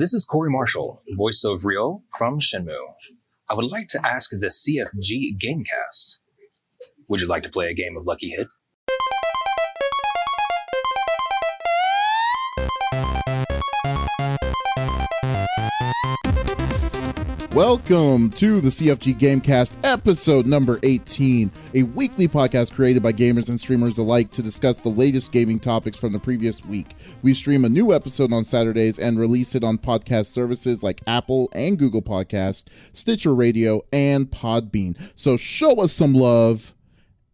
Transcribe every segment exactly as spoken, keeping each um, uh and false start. This is Corey Marshall, voice of Reel from Shenmue. I would like to ask the C F G GameCast, would you like to play a game of Lucky Hit? Welcome to the C F G GameCast, episode number eighteen, a weekly podcast created by gamers and streamers alike to discuss the latest gaming topics from the previous week. We stream a new episode on Saturdays and release it on podcast services like Apple and Google Podcasts, Stitcher Radio, and Podbean. So show us some love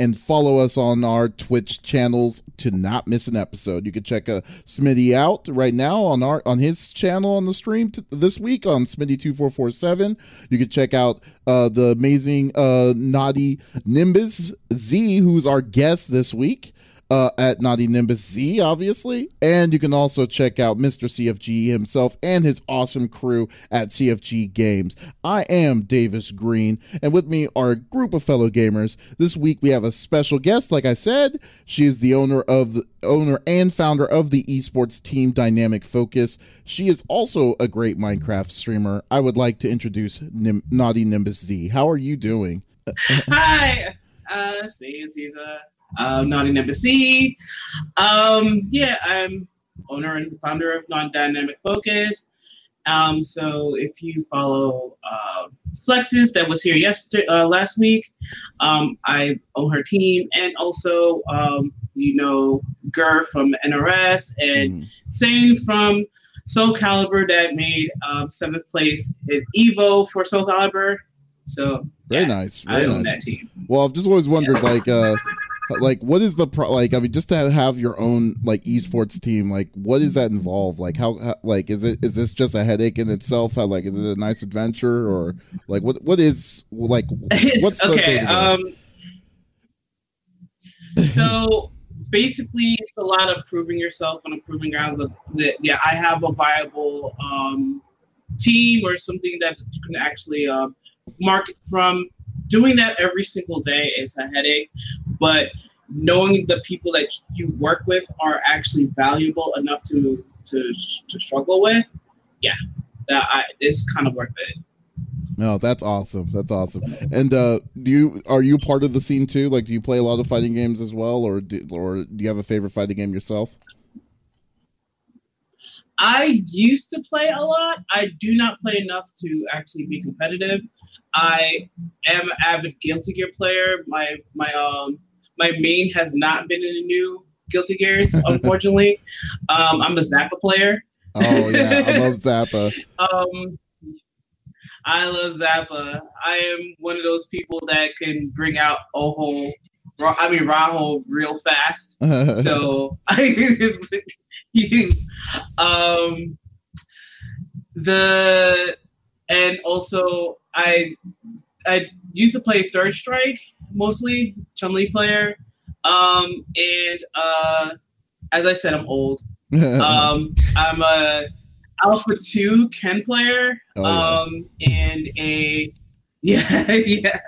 and follow us on our Twitch channels to not miss an episode. You can check uh, Smitty out right now on our on his channel on the stream t- this week on Smitty two four four seven. You can check out uh, the amazing uh, Naughty Nimbus Z, who's our guest this week uh, at Naughty Nimbus Z, obviously. And you can also check out Mister C F G himself and his awesome crew at C F G Games. I am Davis Green, and with me are a group of fellow gamers. This week we have a special guest, like I said. She is the owner of the owner and founder of the esports team Dynamik Focus. She is also a great Minecraft streamer. I would like to introduce Nim- Naughty Nimbus Z. How are you doing? Hi! Uh, Sneeze, he's a... Um, Naughty Nimbus Z. Um, yeah, I'm owner and founder of Dynamik Focus. Um, so if you follow uh, Flexis, that was here yesterday, uh, last week, um, I own her team, and also um, you know Gur from N R S and mm. Sane from Soul Calibur that made um, seventh place in Evo for Soul Calibur. So very yeah, nice, very I own nice. that team. Well, I've just always wondered, yeah. like. Uh, Like, what is the pro- like? I mean, just to have your own like esports team, like, what does that involve? Like, how, how like is it? Is this just a headache in itself? How, like, is it a nice adventure or like what? What is like? What's the okay? Um, so basically, it's a lot of proving yourself on a proving grounds of that. Yeah, I have a viable um, team or something that you can actually uh, market from. Doing that every single day is a headache, but knowing the people that you work with are actually valuable enough to to, to struggle with, yeah, that I, it's kind of worth it. No, that's awesome. That's awesome. And uh, do you are you part of the scene too? Like, do you play a lot of fighting games as well, or do, or do you have a favorite fighting game yourself? I used to play a lot. I do not play enough to actually be competitive. I am an avid Guilty Gear player. My my um my main has not been in the new Guilty Gears, unfortunately. um, I'm a Zappa player. Oh yeah, I love Zappa. um, I love Zappa. I am one of those people that can bring out a whole, I mean, Raho real fast. So I just um the and also. I I used to play Third Strike mostly, Chun-Li player, um, and uh, as I said, I'm old. um, I'm a Alpha Two Ken player, oh, um, yeah. and a yeah yeah.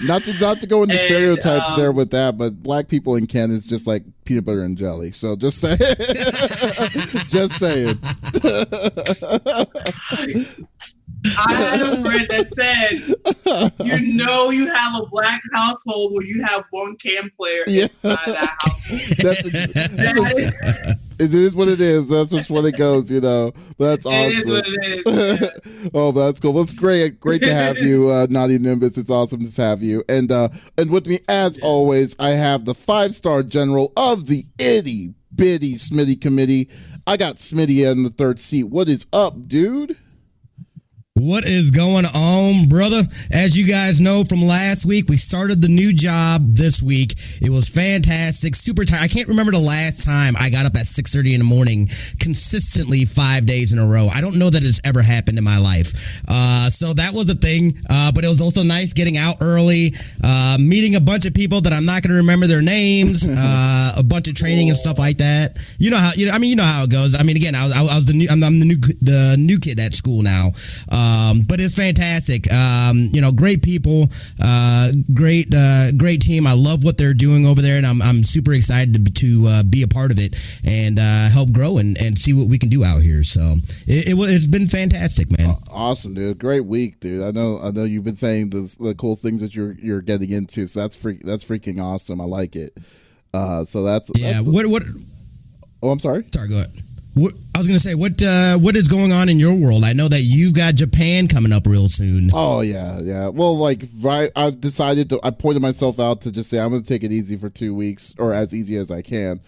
Not to not to go into and, stereotypes um, there with that, but black people in Ken is just like peanut butter and jelly. So just say, just saying. I had a friend that said, you know you have a black household where you have one Cam player yeah. inside that household. That's a, that is, it is what it is. That's just what it goes, you know. That's awesome. It is what it is. Yeah. Oh, but that's cool. Well, it's great, great to have you, uh, Naughty Nimbus. It's awesome to have you. And, uh, and with me, as yeah. always, I have the five-star general of the itty bitty Smitty committee. I got Smitty in the third seat. What is up, dude? What is going on, brother? As you guys know from last week, we started the new job this week. It was fantastic, super tired. I can't remember the last time I got up at six thirty in the morning consistently five days in a row. I don't know that it's ever happened in my life. Uh, so that was a thing, uh, but it was also nice getting out early, uh, meeting a bunch of people that I'm not going to remember their names, uh, a bunch of training and stuff like that. You know how, you know, I mean, you know how it goes. I mean, again, I was, I was the new, I'm, I'm the new, the new kid at school now. Uh, Um, but it's fantastic. Um, you know, great people, uh, great, uh, great team. I love what they're doing over there, and I'm I'm super excited to, to uh, be a part of it and uh, help grow and, and see what we can do out here. So it, it it's been fantastic, man. Awesome, dude. Great week, dude. I know I know you've been saying this, the cool things that you're you're getting into. So that's freak that's freaking awesome. I like it. Uh, so that's yeah. That's what what? Oh, I'm sorry. Sorry, go ahead. What, I was going to say, what uh, what is going on in your world? I know that you've got Japan coming up real soon. Oh, yeah, yeah. Well, like, right, I've decided to, I pointed myself out to just say I'm going to take it easy for two weeks, or as easy as I can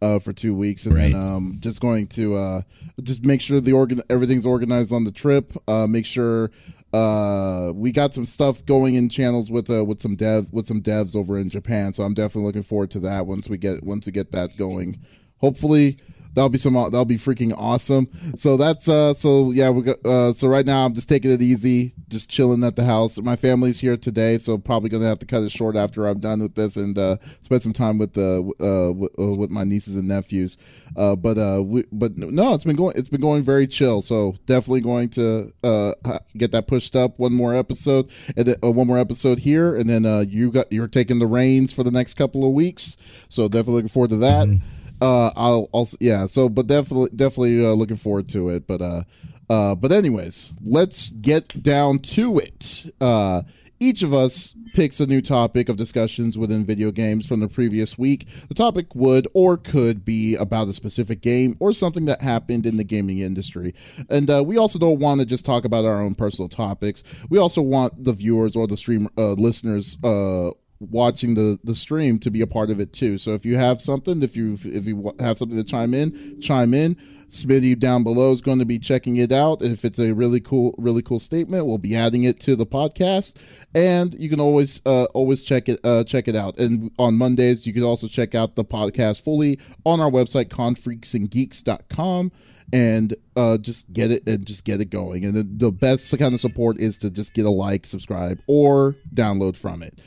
uh, for two weeks. And right. then um, just going to uh, just make sure the organ everything's organized on the trip, uh, make sure... Uh, we got some stuff going in channels with uh, with some dev with some devs over in Japan, so I'm definitely looking forward to that once we get once we get that going. Hopefully, that'll be some that'll be freaking awesome. So that's uh, so yeah we got uh, so right now I'm just taking it easy, just chilling at the house. My family's here today, so probably gonna have to cut it short after I'm done with this and uh, spend some time with the uh, w- uh, with my nieces and nephews. Uh, but uh, we, but no, it's been going it's been going very chill. So definitely going to uh, get that pushed up one more episode and then, uh, one more episode here, and then uh, you got you're taking the reins for the next couple of weeks. So definitely looking forward to that. Mm-hmm. Uh, I'll also yeah. So, but definitely, definitely uh, looking forward to it. But uh, uh, but anyways, let's get down to it. Uh, each of us picks a new topic of discussions within video games from the previous week. The topic would or could be about a specific game or something that happened in the gaming industry. And uh, we also don't want to just talk about our own personal topics. We also want the viewers or the stream uh, listeners uh. watching the the stream to be a part of it too. So if you have something, if you if you have something to chime in, chime in. Smitty down below is going to be checking it out. If it's a really cool, really cool statement, we'll be adding it to the podcast. And you can always, uh, always check it, uh, check it out. And on Mondays, you can also check out the podcast fully on our website, confreaksandgeeks dot com, and uh, just get it and just get it going. And the, the best kind of support is to just get a like, subscribe, or download from it.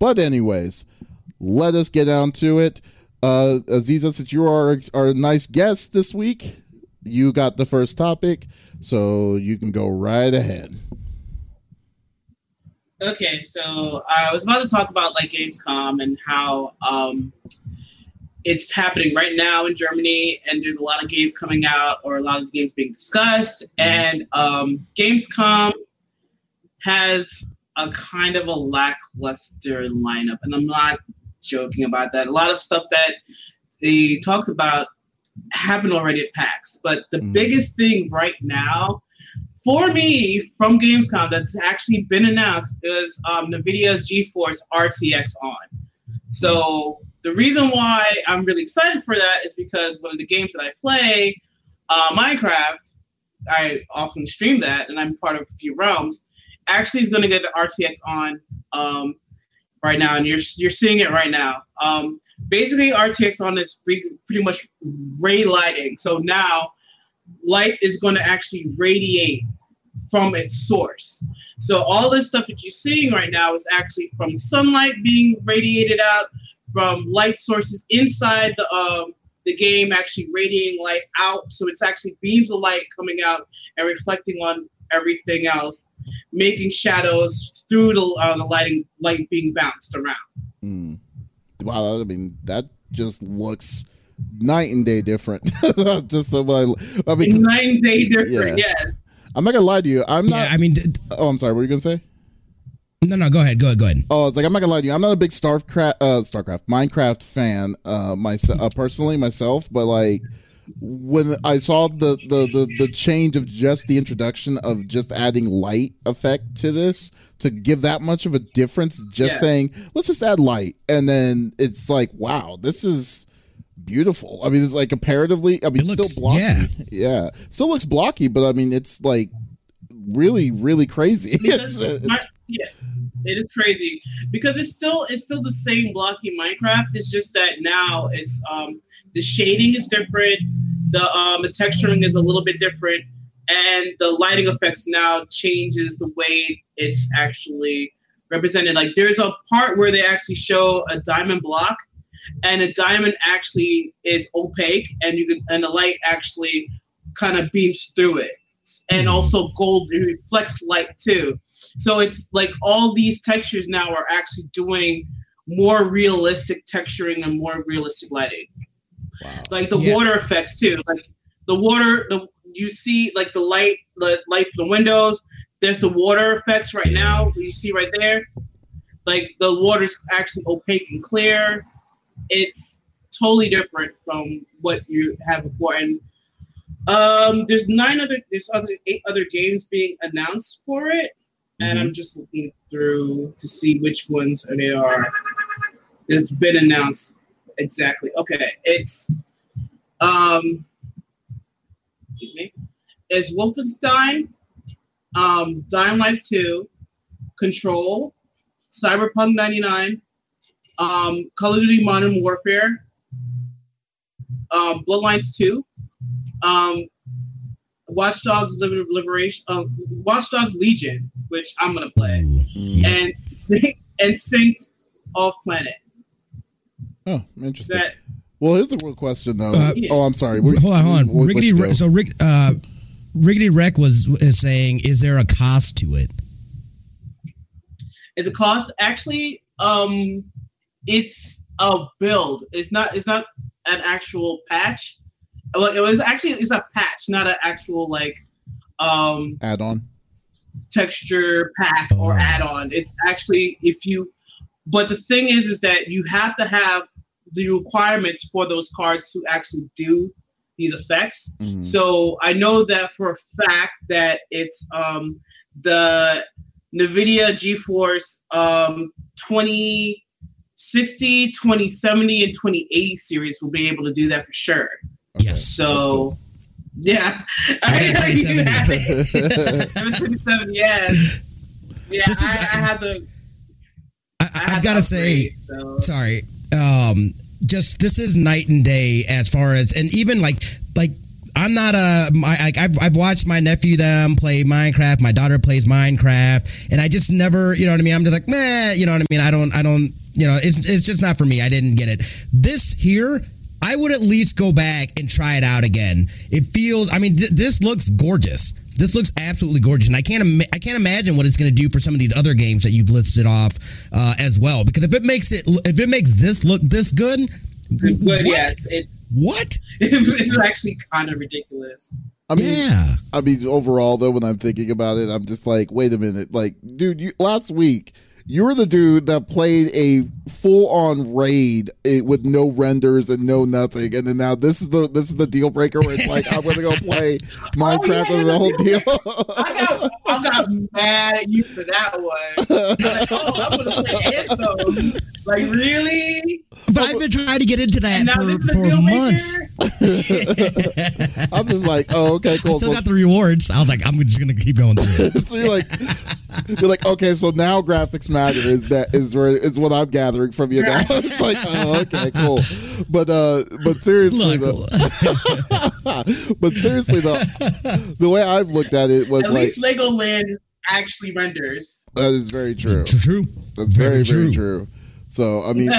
But anyways, let us get down to it. Uh, Aziza, since you are our nice guest this week, you got the first topic, so you can go right ahead. Okay, so I was about to talk about like Gamescom and how um, it's happening right now in Germany, and there's a lot of games coming out or a lot of games being discussed, and um, Gamescom has a kind of a lackluster lineup, and I'm not joking about that. A lot of stuff that they talked about happened already at PAX, but the mm. biggest thing right now for me from Gamescom that's actually been announced is um, NVIDIA's GeForce R T X on. So the reason why I'm really excited for that is because one of the games that I play, uh, Minecraft, I often stream that, and I'm part of a few realms, actually is going to get the R T X on um, right now, and you're you're seeing it right now. Um, basically, R T X on is pretty, pretty much ray lighting. So now light is going to actually radiate from its source. So all this stuff that you're seeing right now is actually from sunlight being radiated out, from light sources inside the um, the game actually radiating light out. So it's actually beams of light coming out and reflecting on everything else, making shadows through the, uh, the lighting, light being bounced around. Mm. Wow, I mean, that just looks night and day different. Just so I, I mean, night and day different. Yeah. Yes, I'm not gonna lie to you. I'm not. Yeah, I mean, d- oh, I'm sorry. What were you gonna say? No, no, go ahead, go ahead, go ahead. Oh, it's like I'm not gonna lie to you. I'm not a big Starcraft, uh, Starcraft, Minecraft fan, uh, myself uh, personally, myself, but like, when I saw the, the, the, the change of just the introduction of just adding light effect to this, to give that much of a difference, just yeah. saying, let's just add light. And then it's like, wow, this is beautiful. I mean, it's like comparatively, I mean, it looks, still blocky. Yeah. yeah. Still looks blocky, but I mean, it's like really, really crazy. It's, it's, my, yeah, it is crazy because it's still, it's still the same blocky Minecraft. It's just that now it's, um, the shading is different, the, um, the texturing is a little bit different, and the lighting effects now changes the way it's actually represented. Like, there's a part where they actually show a diamond block, and a diamond actually is opaque, and you can, and the light actually kind of beams through it. and also gold it reflects light too. So it's like all these textures now are actually doing more realistic texturing and more realistic lighting. Wow. Like the yeah. water effects too. Like the water, the you see like the light, the light from the windows. There's the water effects right now. You see right there, like the water's actually opaque and clear. It's totally different from what you had before. And um, there's nine other, there's other eight other games being announced for it. And mm-hmm. I'm just looking through to see which ones they are. It's been announced exactly. Okay, it's um, excuse me, it's Wolfenstein, um, Dying Light two, Control, Cyberpunk ninety-nine, um, Call of Duty Modern Warfare, um, Bloodlines two, um. Watch Dogs Liberation, uh, Watch Dogs Legion, which I'm gonna play, mm-hmm. and syn- and synced off planet. Oh, interesting. That, well, here's the real question though. Uh, oh, I'm sorry. We're, hold on, hold on. Riggedy, Rick, so Rick, uh, Riggedy Rec was is saying, is there a cost to it? It's a cost. Actually, um, it's a build. It's not. It's not an actual patch. Well, it was actually it's a patch, not an actual like um, add-on texture pack or oh. add-on. It's actually if you, but the thing is, is that you have to have the requirements for those cards to actually do these effects. Mm-hmm. So I know that for a fact that it's um, the NVIDIA GeForce um, twenty sixty, twenty seventy, and twenty eighty series will be able to do that for sure. Okay, yes. So, cool. yeah. I mean, twenty-seven. twenty-seven, yes. Yeah, this is, I, I, I have the. I, I, I have gotta say, so. sorry. Um, just this is night and day as far as, and even like, like I'm not a. I, I've I've watched my nephew them play Minecraft. My daughter plays Minecraft, and I just never, you know what I mean. I'm just like, meh, you know what I mean. I don't, I don't, you know, it's it's just not for me. I didn't get it. This here. I would at least go back and try it out again. It feels, I mean, th- this looks gorgeous. This looks absolutely gorgeous, and I can't, Im- I can't imagine what it's going to do for some of these other games that you've listed off uh, as well. Because if it makes it, if it makes this look this good, it's good what? Yes, it, what? It's actually kind of ridiculous. I mean, yeah. I mean, overall though, when I'm thinking about it, I'm just like, wait a minute, like, dude, you, last week. You're the dude that played a full-on raid with no renders and no nothing, and then now this is the this is the deal breaker where it's like I'm gonna go play Minecraft oh, yeah, and the whole deal. I got I got mad at you for that one. Like, oh, I'm gonna play Anthem. Like really? But I've been trying to get into that for, for months. I'm just like, oh, okay, cool. I still so, got the rewards. I was like, I'm just gonna keep going through it. So you're like, you're like, okay, so now graphics matter is that is where is what I'm gathering from you now. It's like, oh, okay, cool. But uh, but seriously, though, but seriously though, the way I've looked at it was at like, least Legoland actually renders. That is very true. True. That's very very, very true. true. So I mean,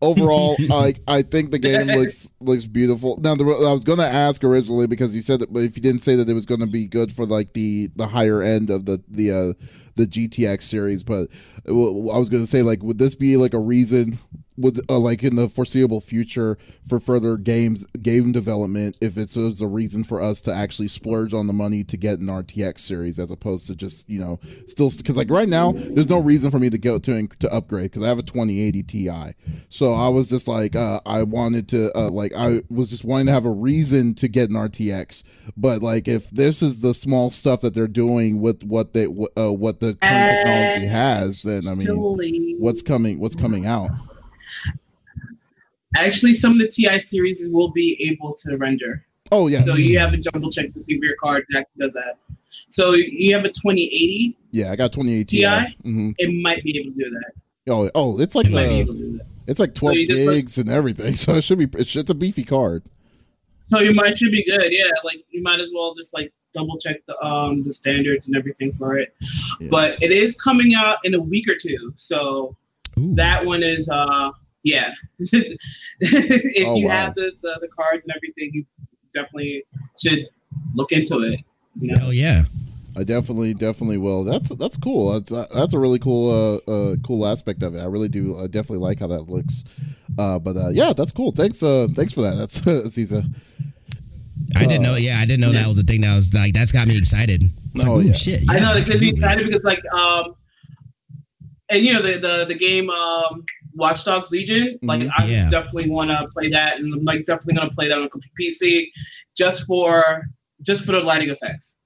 overall, I I think the game looks looks beautiful. Now, the, I was gonna ask originally because you said that, but if you didn't say that it was gonna be good for like the, the higher end of the the uh, the G T X series, but I was gonna say like, would this be like a reason would uh, like in the foreseeable future for further games game development if it's a reason for us to actually splurge on the money to get an R T X series as opposed to just you know still because like right now there's no reason for me to go to to upgrade because I have a twenty eighty Ti, so I was just like uh, I wanted to uh, like I was just wanting to have a reason to get an R T X, but like if this is the small stuff that they're doing with what they uh, what the current technology has, then I mean what's coming what's coming out. Actually, some of the Ti series will be able to render. Oh yeah. So you have a jumble check to see if your card actually does that. So you have a twenty eighty. Yeah, I got twenty eighty Ti. Mm-hmm. It might be able to do that. Oh, oh, it's like it the, it's like twelve so gigs like, and everything. So it should be it's, it's a beefy card. So you might should be good. Yeah, like you might as well just like double check the um the standards and everything for it. Yeah. But it is coming out in a week or two. So Ooh. That one is uh. Yeah, if oh, you wow. have the, the, the cards and everything, you definitely should look into it. You know? Hell yeah. I definitely, definitely will. That's that's cool. That's that's a really cool, uh, uh, cool aspect of it. I really do, uh, definitely like how that looks. Uh, but uh, yeah, that's cool. Thanks, uh, thanks for that. That's Aziza. I uh, didn't know. Yeah, I didn't know yeah. that was the thing that was like that's got me excited. It's oh like, yeah. shit! Yeah, I know it could be excited because like, um, and you know the the the game um, Watch Dogs Legion. Like, mm-hmm. I yeah. definitely want to play that, and I'm like definitely gonna play that on a P C just for just for the lighting effects.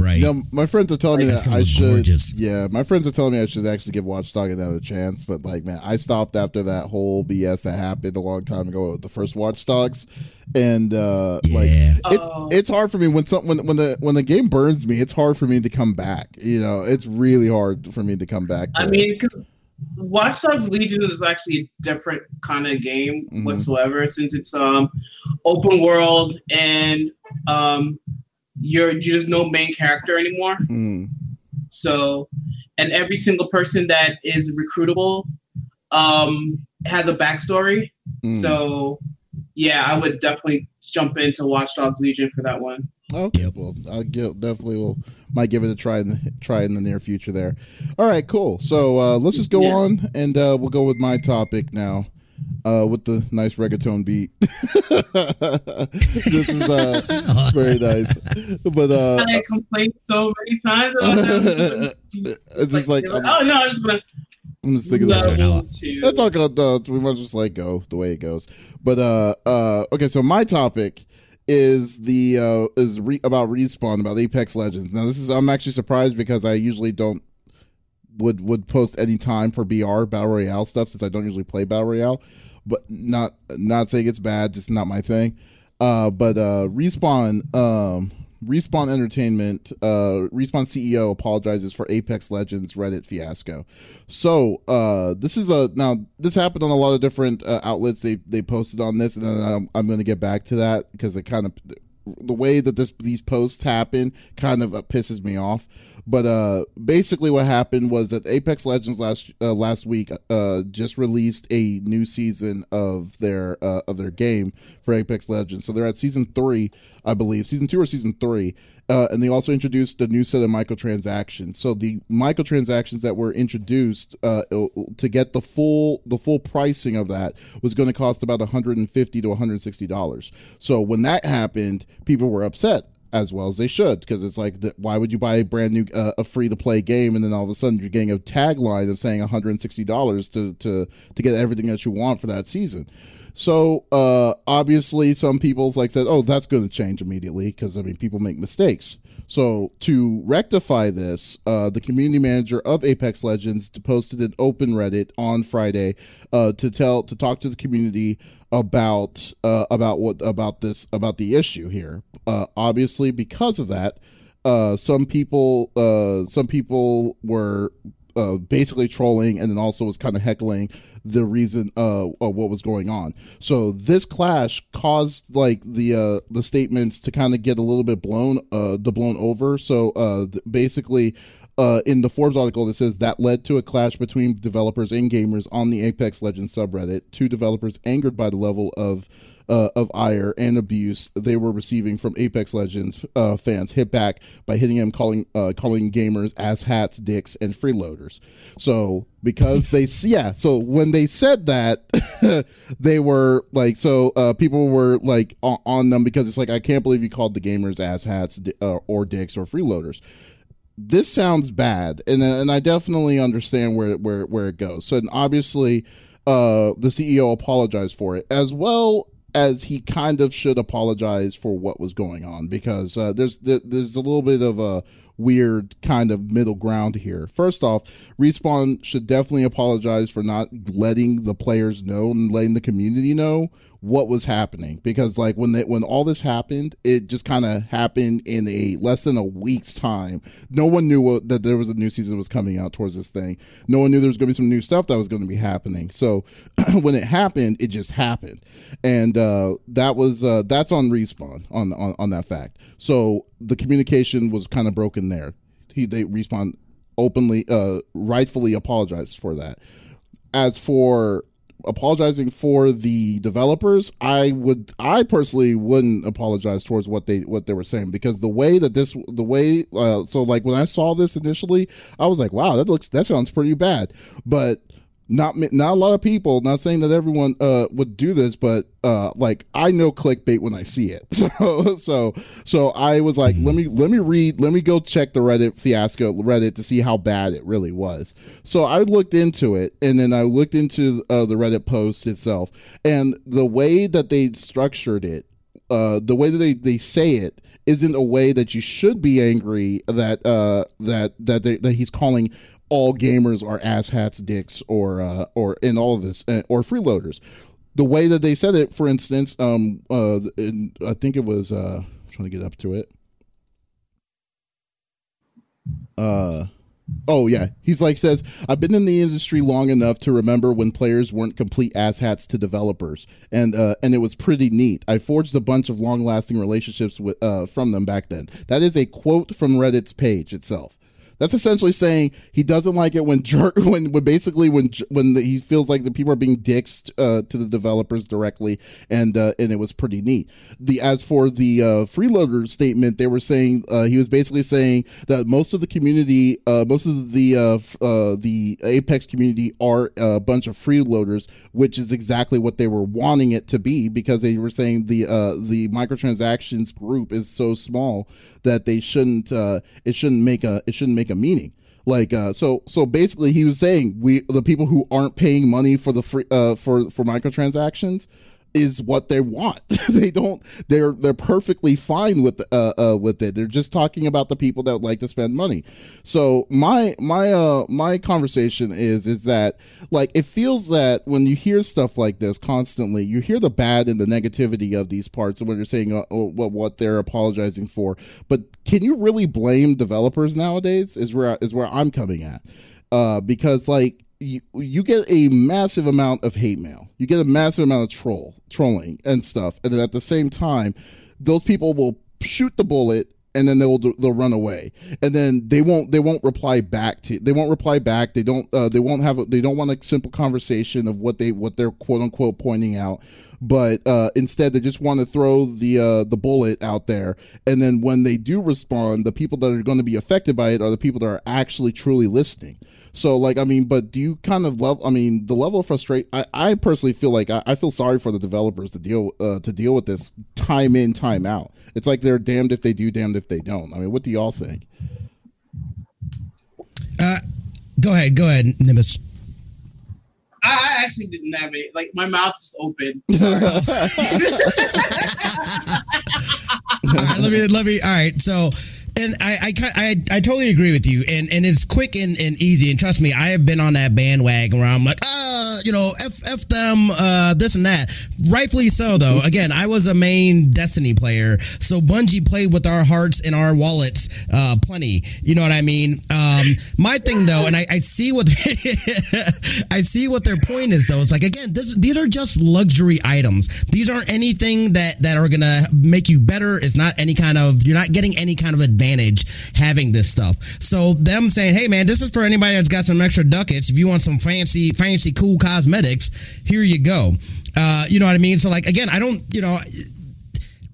Right. Now, my friends are telling like, me that I should. Gorgeous. Yeah, my friends are telling me I should actually give Watch Dogs another chance. But like, man, I stopped after that whole B S that happened a long time ago with the first Watch Dogs, and uh, yeah. like, it's oh. it's hard for me when something when when the when the game burns me, it's hard for me to come back. You know, it's really hard for me to come back. To I mean, because Watch Dogs Legion is actually a different kind of game mm-hmm. whatsoever, since it's um open world and um. You're, you're just no main character anymore. Mm. So, and every single person that is recruitable um, has a backstory. Mm. So, yeah, I would definitely jump into Watch Dogs Legion for that one. Okay, yep. Well, I definitely will. Might give it a try in the, try in the near future there. All right, cool. So uh, let's just go yeah. on, and uh, we'll go with my topic now. Uh, with the nice reggaeton beat. This is uh, very nice. But uh, I complained so many times about that. It's just like, like oh no, I'm just gonna. I'm just thinking that's not gonna. No, we might just like go the way it goes. But uh, uh, okay. So my topic is the uh is re- about Respawn, about Apex Legends. Now this is I'm actually surprised because I usually don't. Would would post any time for B R Battle Royale stuff since I don't usually play Battle Royale, but not not saying it's bad, just not my thing. Uh, but uh, Respawn um, Respawn Entertainment uh, Respawn C E O apologizes for Apex Legends Reddit fiasco. So uh, this is a now this happened on a lot of different uh, outlets. They they posted on this, and then I'm, I'm going to get back to that because it kind of. The way that this these posts happen kind of pisses me off, but uh, basically what happened was that Apex Legends last uh, last week uh, just released a new season of their uh, of their game for Apex Legends. So they're at season three, I believe, season two or season three, uh, and they also introduced a new set of microtransactions. So the microtransactions that were introduced uh, to get the full the full pricing of that was going to cost about one hundred fifty to one hundred sixty dollars. So when that happened. People were upset, as well as they should, because it's like, the, why would you buy a brand new, uh, a free-to-play game, and then all of a sudden you're getting a tagline of saying one hundred sixty dollars to to to get everything that you want for that season. So uh, obviously, some people like said, "Oh, that's going to change immediately," because I mean, people make mistakes. So to rectify this, uh, the community manager of Apex Legends posted an open Reddit on Friday uh, to tell to talk to the community about uh, about what about this about the issue here. Uh, obviously, because of that, uh, some people uh, some people were uh, basically trolling, and then also was kind of heckling the reason uh, of what was going on. So this clash caused like the uh, the statements to kind of get a little bit blown uh, the blown over. So uh, th- basically. Uh, in the Forbes article that says that led to a clash between developers and gamers on the Apex Legends subreddit. Two developers angered by the level of uh, of ire and abuse they were receiving from Apex Legends uh, fans hit back by hitting him, calling uh, calling gamers asshats, dicks, and freeloaders. So because they yeah, so when they said that, they were like so uh, people were like on, on them because it's like I can't believe you called the gamers asshats di- uh, or dicks or freeloaders. This sounds bad, and and I definitely understand where where where it goes. So, and obviously, uh, the C E O apologized for it, as well as he kind of should apologize for what was going on, because uh, there's there's a little bit of a weird kind of middle ground here. First off, Respawn should definitely apologize for not letting the players know and letting the community know what was happening, because like when they, when all this happened, it just kind of happened in a less than a week's time. No one knew what, that there was a new season was coming out towards this thing. No one knew there was going to be some new stuff that was going to be happening. So when it happened, it just happened, and uh, that was uh, that's on Respawn on, on on that fact. So the communication was kind of broken there. He they Respawn openly, uh, rightfully apologized for that. As for apologizing for the developers, I would, I personally wouldn't apologize towards what they what they were saying, because the way that this, the way, uh, so like when I saw this initially, I was like, wow, that looks, that sounds pretty bad, but. Not not a lot of people, not saying that everyone uh, would do this, but uh, like I know clickbait when I see it. So so so I was like, mm-hmm. let me let me read, let me go check the Reddit fiasco, Reddit to see how bad it really was. So I looked into it, and then I looked into uh, the Reddit post itself, and the way that they structured it, uh, the way that they, they say it, isn't a way that you should be angry that uh, that that they, that he's calling. All gamers are asshats, dicks, or uh, or in all of this, or freeloaders. The way that they said it, for instance, um, uh, in, I think it was. Uh, I'm trying to get up to it. Uh, oh yeah, he's like says, I've been in the industry long enough to remember when players weren't complete asshats to developers, and uh, and it was pretty neat. I forged a bunch of long-lasting relationships with uh, from them back then. That is a quote from Reddit's page itself. That's essentially saying he doesn't like it when jerk when, when basically when when the, he feels like the people are being dicks uh, to the developers directly, and uh, and it was pretty neat. The as for the uh, freeloader statement, they were saying uh, he was basically saying that most of the community, uh, most of the uh, uh, the Apex community are a bunch of freeloaders, which is exactly what they were wanting it to be, because they were saying the uh, the microtransactions group is so small that they shouldn't uh, it shouldn't make a it shouldn't make a meaning like uh so so basically he was saying we the people who aren't paying money for the free uh for for microtransactions is what they want. they don't they're they're perfectly fine with uh, uh with it. They're just talking about the people that would like to spend money. So my my uh my conversation is is that, like, it feels that when you hear stuff like this constantly, you hear the bad and the negativity of these parts when you're saying uh, what what they're apologizing for, but can you really blame developers nowadays is where is where I'm coming at, uh because like You, you get a massive amount of hate mail. You get a massive amount of troll trolling and stuff. And then at the same time, those people will shoot the bullet, and then they'll they'll run away, and then they won't they won't reply back to they won't reply back. They don't uh, they won't have a, they don't want a simple conversation of what they what they're quote unquote pointing out. But uh, instead, they just want to throw the uh, the bullet out there. And then when they do respond, the people that are going to be affected by it are the people that are actually truly listening. So, like, I mean, but do you kind of love, I mean, the level of frustration, I, I personally feel like I, I feel sorry for the developers to deal uh, to deal with this time in, time out. It's like they're damned if they do, damned if they don't. I mean, what do y'all think? Uh, go ahead. Go ahead, Nimbus. I actually didn't have it. Like, my mouth is open. All right. all right, let me, let me, all right. So, and I, I, I, I totally agree with you. And, and it's quick and, and easy. And trust me, I have been on that bandwagon where I'm like, ah, you know, F, F them, uh, this and that. Rightfully so, though. Again, I was a main Destiny player. So Bungie played with our hearts and our wallets uh, plenty. You know what I mean? Um, my thing, though, and I, I see what I see what their point is, though. It's like, again, this, these are just luxury items. These aren't anything that, that are going to make you better. It's not any kind of, you're not getting any kind of advantage. Having this stuff, so them saying, "Hey, man, this is for anybody that's got some extra ducats. If you want some fancy, fancy, cool cosmetics, here you go." Uh, you know what I mean? So, like, again, I don't, you know,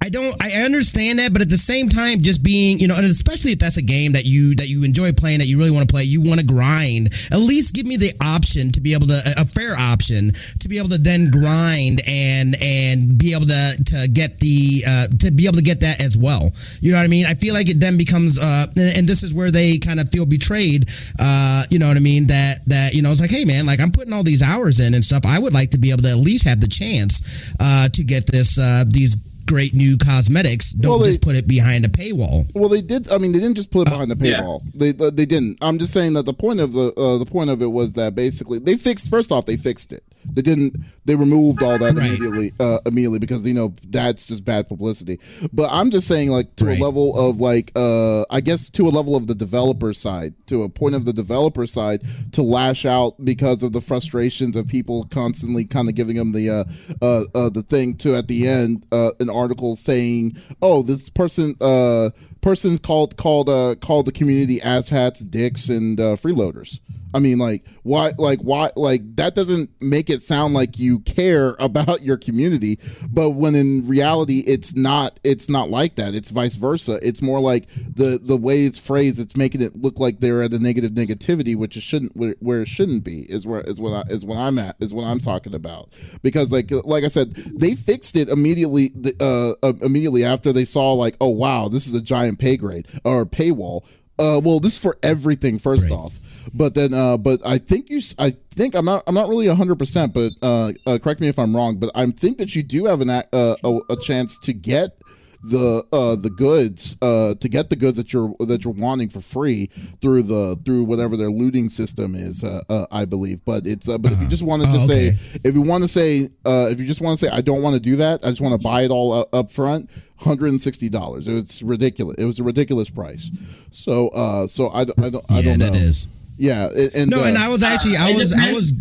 I don't, I understand that, but at the same time, just being, you know, and especially if that's a game that you that you enjoy playing, that you really want to play, you want to grind. At least give me the option to be able to, a fair option to be able to then grind and and be able to to get the uh, to be able to get that as well. You know what I mean? I feel like it then becomes, uh, and, and this is where they kind of feel betrayed. Uh, you know what I mean? That that you know, it's like, hey, man, like, I'm putting all these hours in and stuff. I would like to be able to at least have the chance uh, to get this uh, these. Great new cosmetics. Don't well, they, just put it behind a paywall. Well, they did. I mean, they didn't just put it behind the paywall. Yeah. They they didn't. I'm just saying that the point of the uh, the point of it was that basically they fixed. First off, they fixed it. They didn't. They removed all that right. immediately. Uh, immediately because, you know, that's just bad publicity. But I'm just saying, like, to right. a level of like, uh, I guess to a level of the developer side, to a point of the developer side to lash out because of the frustrations of people constantly kind of giving them the uh, uh, uh, the thing to at the end uh, an article saying, oh, this person uh, person's called called uh, called the community asshats, dicks, and uh, freeloaders. I mean, like, why, like, why, like, that doesn't make it sound like you care about your community. But when in reality, it's not, it's not like that. It's vice versa. It's more like the, the way it's phrased, it's making it look like they're at a negative negativity, which it shouldn't, where, where it shouldn't be is where, is what I, is what I'm at, is what I'm talking about. Because like, like I said, they fixed it immediately, uh, immediately after they saw like, oh, wow, this is a giant pay grade or paywall. Uh, well, this is for everything first right. off. But then, uh, but I think you, I think I'm not, I'm not really a hundred percent, but, uh, uh, correct me if I'm wrong, but I think that you do have an, uh, a, a chance to get the, uh, the goods, uh, to get the goods that you're, that you're wanting for free through the, through whatever their looting system is, uh, uh I believe. But it's, uh, but uh, if you just wanted uh, to okay. say, if you want to say, uh, if you just want to say, I don't want to do that, I just want to buy it all up front. one hundred sixty dollars. It's ridiculous. It was a ridiculous price. So, uh, so I, I don't, I don't, yeah, I don't know. Yeah, that is. Yeah, and no, uh, and I was actually, I uh, was, depends. I was.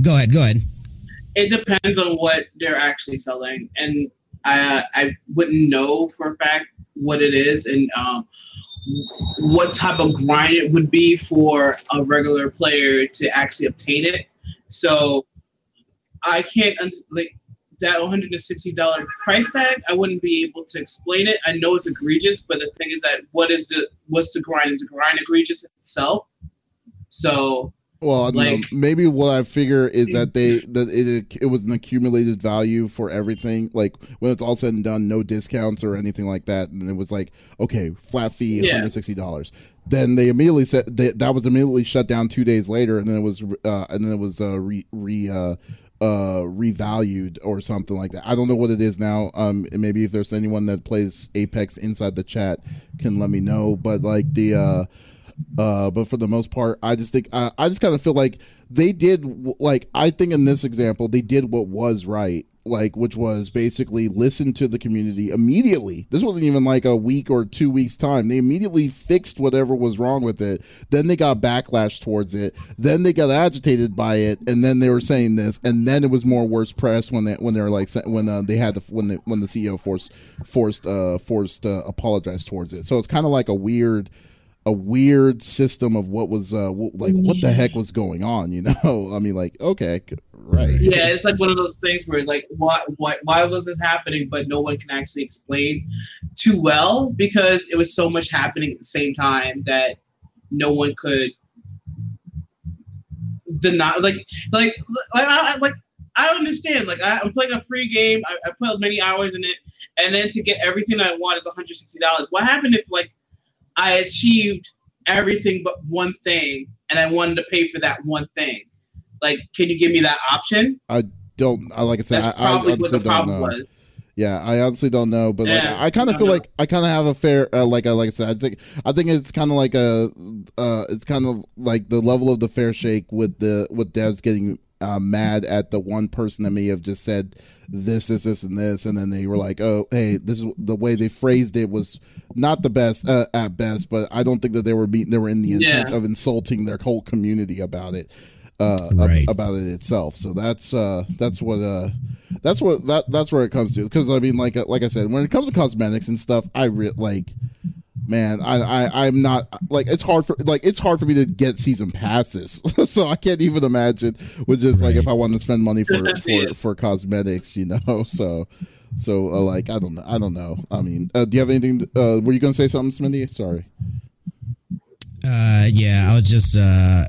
Go ahead, go ahead. It depends on what they're actually selling, and I, I wouldn't know for a fact what it is, and um, what type of grind it would be for a regular player to actually obtain it. So, I can't like that one hundred sixty dollars price tag. I wouldn't be able to explain it. I know it's egregious, but the thing is that what is the what's the grind? Is the grind egregious itself? So, well, I don't like, know. Maybe what I figure is that they that it it was an accumulated value for everything. Like when it's all said and done, no discounts or anything like that, and it was like okay, flat fee, yeah. one hundred sixty dollars. Then they immediately said they, that was immediately shut down two days later, and then it was uh, and then it was uh, re re. Uh, uh revalued or something like that. I don't know what it is now. Um maybe if there's anyone that plays Apex inside the chat can let me know, but like the uh uh but for the most part I just think I, I just kind of feel like they did like I think in this example they did what was right, like which was basically listen to the community immediately. This wasn't even like a week or two weeks time. They immediately fixed whatever was wrong with it. Then they got backlash towards it. Then they got agitated by it, and then they were saying this, and then it was more worse press when they when they were like when uh, they had the when the, when the C E O forced forced uh, forced uh, apologize towards it. So it's kind of like a weird. a weird system of what was uh what, like what the heck was going on, you know? I mean, like, okay, right. Yeah, it's like one of those things where like why why why was this happening, but no one can actually explain too well because it was so much happening at the same time that no one could deny like like like I like I don't understand. Like I, I'm playing a free game, I, I put many hours in it, and then to get everything I want is one hundred sixty dollars. What happened if like I achieved everything but one thing, and I wanted to pay for that one thing? Like, can you give me that option? I don't. I like I said, That's I, probably I what the problem know. was. Yeah, I honestly don't know, but yeah, like, I kind of feel know. like I kind of have a fair uh, like I like I said, I think I think it's kind of like a uh, it's kind of like the level of the fair shake with the with devs getting uh, mad at the one person that may have just said this, this, this, and this, and then they were like, "Oh, hey, this is the way they phrased it was not the best uh, at best." But I don't think that they were being, they were in the intent yeah. of insulting their whole community about it, uh, right. about it itself. So that's uh, that's what uh, that's what that that's where it comes to. Because I mean, like like I said, when it comes to cosmetics and stuff, I re- like. Man, I, I, I'm not like it's hard for like it's hard for me to get season passes, so I can't even imagine with just right. like if I want to spend money for for, yeah. for cosmetics, you know. So, so uh, like I don't know, I don't know. I mean, uh, do you have anything? To, uh, were you gonna say something, Smitty? Sorry. Uh, yeah, I was just uh,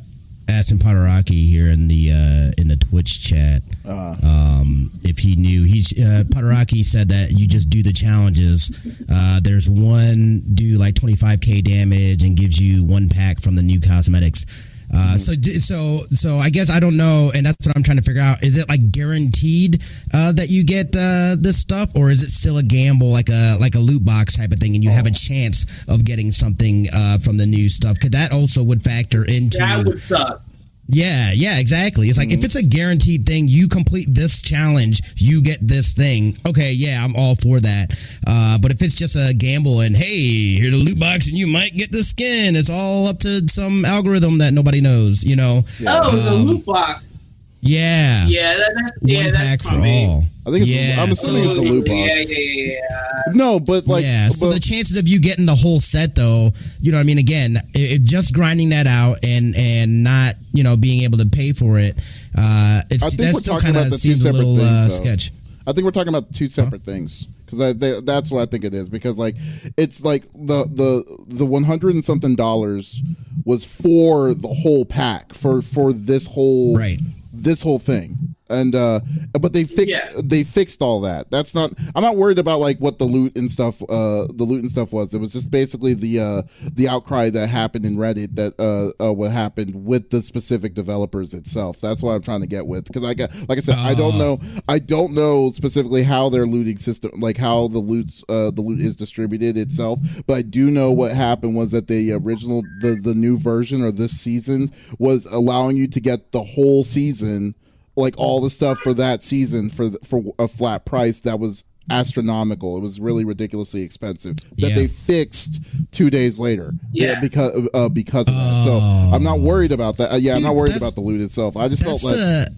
asking Pataraki here in the uh, in the Twitch chat uh, um, if he knew. He's uh, Pataraki said that you just do the challenges. Uh, there's one do like twenty-five K damage and gives you one pack from the new cosmetics. Uh, so so so I guess I don't know, and that's what I'm trying to figure out. Is it like guaranteed uh, that you get uh, this stuff, or is it still a gamble, like a like a loot box type of thing, and you oh. have a chance of getting something uh, from the new stuff? Because that also would factor into. That would suck. Yeah, yeah, exactly. It's like mm-hmm. if it's a guaranteed thing, you complete this challenge, you get this thing. Okay, yeah, I'm all for that. Uh, but if it's just a gamble and, hey, here's a loot box and you might get the skin, it's all up to some algorithm that nobody knows, you know. Yeah. Oh, um, it's a loot box. Yeah. Yeah, that, that's, yeah, one that's pack for all. I think it's, yeah, I'm assuming so, it's a loot box. Yeah, yeah, yeah. No, but like, yeah. So but, the chances of you getting the whole set, though, you know what I mean? Again, it, it just grinding that out and and not, you know, being able to pay for it. Uh, it's I think we're talking about the two separate little, things. Uh, sketch. I think we're talking about two separate huh? things because that's what I think it is. Because like, it's like the the the one hundred and something dollars was for the whole pack for for this whole right. this whole thing. And uh, but they fixed yeah. they fixed all that. That's not. I'm not worried about like what the loot and stuff. Uh, the loot and stuff was. It was just basically the uh, the outcry that happened in Reddit. That uh, uh, what happened with the specific developers itself. That's what I'm trying to get with. Because I got, like I said, uh. I don't know. I don't know specifically how their looting system, like how the loots, uh, the loot is distributed itself. But I do know what happened was that the original, the the new version or this season was allowing you to get the whole season. Like all the stuff for that season for for a flat price that was astronomical. It was really ridiculously expensive that yeah. they fixed two days later. Yeah, because uh, because of uh, that. So I'm not worried about that. Uh, yeah, dude, I'm not worried about the loot itself. I just felt like. The-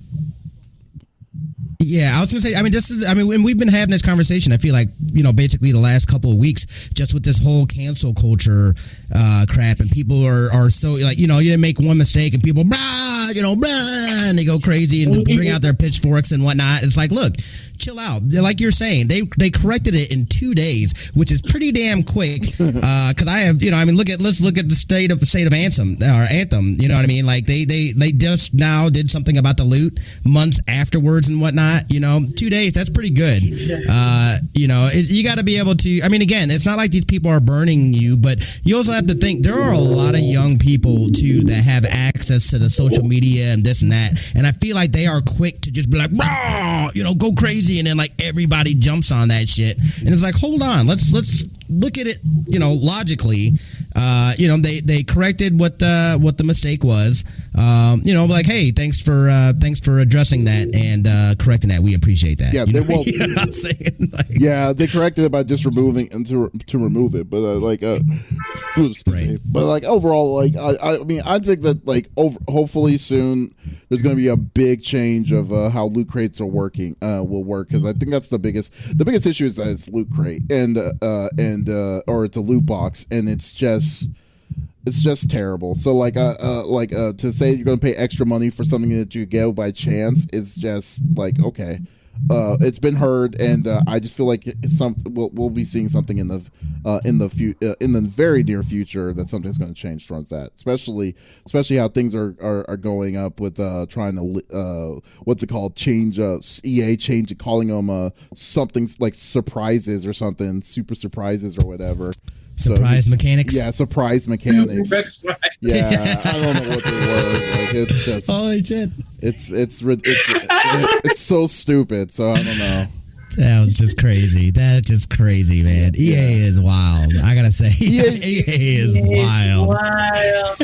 Yeah, I was gonna say. I mean, this is. I mean, when we've been having this conversation, I feel like, you know, basically the last couple of weeks, just with this whole cancel culture uh, crap, and people are, are so like, you know, you make one mistake and people, brah, you know, brah, and they go crazy and bring out their pitchforks and whatnot. It's like, look, chill out. Like you're saying, they they corrected it in two days, which is pretty damn quick. Because uh, I have, you know, I mean, look at let's look at the state of the state of Anthem or Anthem. You know what I mean? Like they they they just now did something about the loot months afterwards and whatnot. You know, two days, that's pretty good. Uh, you know, it, you got to be able to, I mean, again, it's not like these people are burning you, but you also have to think there are a lot of young people, too, that have access to the social media and this and that. And I feel like they are quick to just be like, raw, you know, go crazy. And then like everybody jumps on that shit. And it's like, hold on, let's, let's look at it, you know, logically. Uh, you know, they, they corrected what the, what the mistake was. Um, you know, like, hey, thanks for uh, thanks for addressing that and uh, correcting that. We appreciate that. Yeah, you know, they, well, you know what I'm saying? Like, yeah, they corrected it by just removing and to to remove it, but uh, like, uh, oops, right. me. But like overall, like I, I mean, I think that like over, hopefully soon there's going to be a big change of uh, how loot crates are working uh, will work because I think that's the biggest the biggest issue is that it's loot crate and uh, and uh, or it's a loot box and it's just. It's just terrible. So like uh, uh like uh to say you're gonna pay extra money for something that you get by chance, it's just like okay. Uh, it's been heard, and uh, I just feel like some we'll, we'll be seeing something in the uh, in the fu- uh, in the very near future that something's going to change towards that. Especially, especially how things are, are, are going up with uh, trying to uh, what's it called? Change uh, E A change it, calling them uh, something like surprises or something, super surprises or whatever. Surprise so, mechanics? Yeah, surprise mechanics. Yeah, I don't know what they were. Like, it's just, holy shit. It's, it's, it's, it's, it's so stupid, so I don't know. That was just crazy. That's just crazy, man. E A yeah. is wild. I gotta say, E A is wild. wild.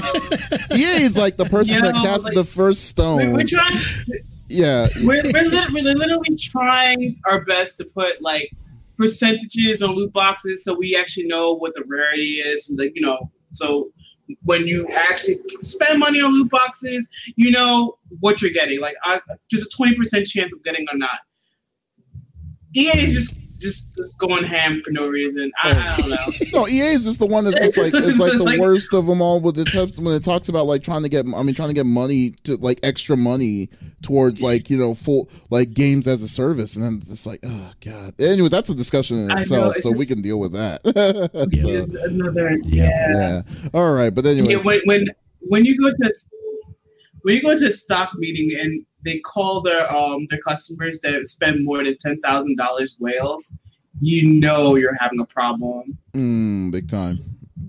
E A is like the person you know, that cast like, the first stone. We're, we're trying. Yeah. We're, we're, literally, we're literally trying our best to put, like, percentages on loot boxes so we actually know what the rarity is and like you know so when you actually spend money on loot boxes you know what you're getting like I, just a twenty percent chance of getting or not. E A is just Just, just going ham for no reason. I, I don't know. No, E A is just the one that's just like it's like the like, worst of them all. With the when it talks about like trying to get, I mean, trying to get money to like extra money towards like you know full like games as a service, and then it's just like oh god. Anyway, that's a discussion in itself, know, it's so just, we can deal with that. so, another, yeah. yeah. All right, but anyway, yeah, when, when when you go to when you go to a stock meeting and. They call their um their customers that spend more than ten thousand dollars whales. You know you're having a problem. Mm, big time,